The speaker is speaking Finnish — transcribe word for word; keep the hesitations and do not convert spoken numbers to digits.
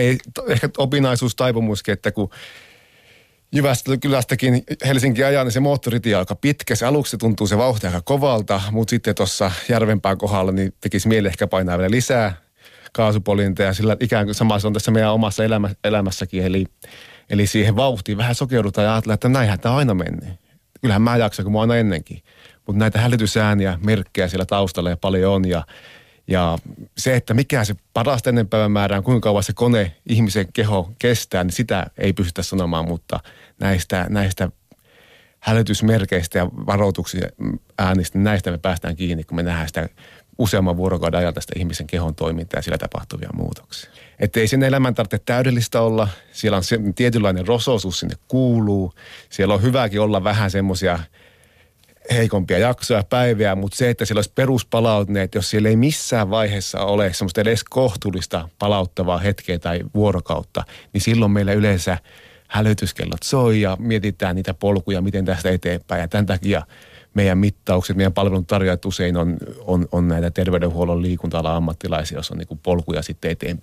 ei ehkä opinaisuus, taipumuskin, että kun Jyväskylästäkin Helsinkiin ajaa, niin se moottoritie on aika pitkä. Se aluksi tuntuu se vauhti aika kovalta, mutta sitten tuossa Järvenpään kohdalla niin tekisi mieli ehkä painaa vielä lisää kaasupoljinta ja sillä ikään kuin sama se on tässä meidän omassa elämä, elämässäkin. Eli, eli siihen vauhtiin vähän sokeudutaan ja ajatellaan, että näinhän tämä aina menee. Kyllähän mä jaksan, kun mä aina ennenkin. Mutta näitä hälytysääniä, merkkejä siellä taustalla ja paljon on ja Ja se, että mikä se parasta ennen päivän määrää, kuinka kauan se kone, ihmisen keho kestää, niin sitä ei pystytä sanomaan, mutta näistä, näistä hälytysmerkeistä ja varoituksia äänistä, niin näistä me päästään kiinni, kun me nähdään sitä useamman vuorokauden ajalta sitä ihmisen kehon toimintaa ja sillä tapahtuvia muutoksia. Että ei sen elämän tarvitse täydellistä olla, siellä on se, tietynlainen rosoisuus sinne kuuluu, siellä on hyväkin olla vähän semmoisia heikompia jaksoja, päiviä, mutta se, että siellä olisi peruspalautteet, jos siellä ei missään vaiheessa ole semmoista edes kohtuullista palauttavaa hetkeä tai vuorokautta, niin silloin meillä yleensä hälytyskellot soi ja mietitään niitä polkuja, miten tästä eteenpäin. Ja tämän takia meidän mittaukset, meidän palveluntarjoajat usein on, on, on näitä terveydenhuollon liikunta-alan ammattilaisia, jos on niin kuin polkuja sitten eteenpäin.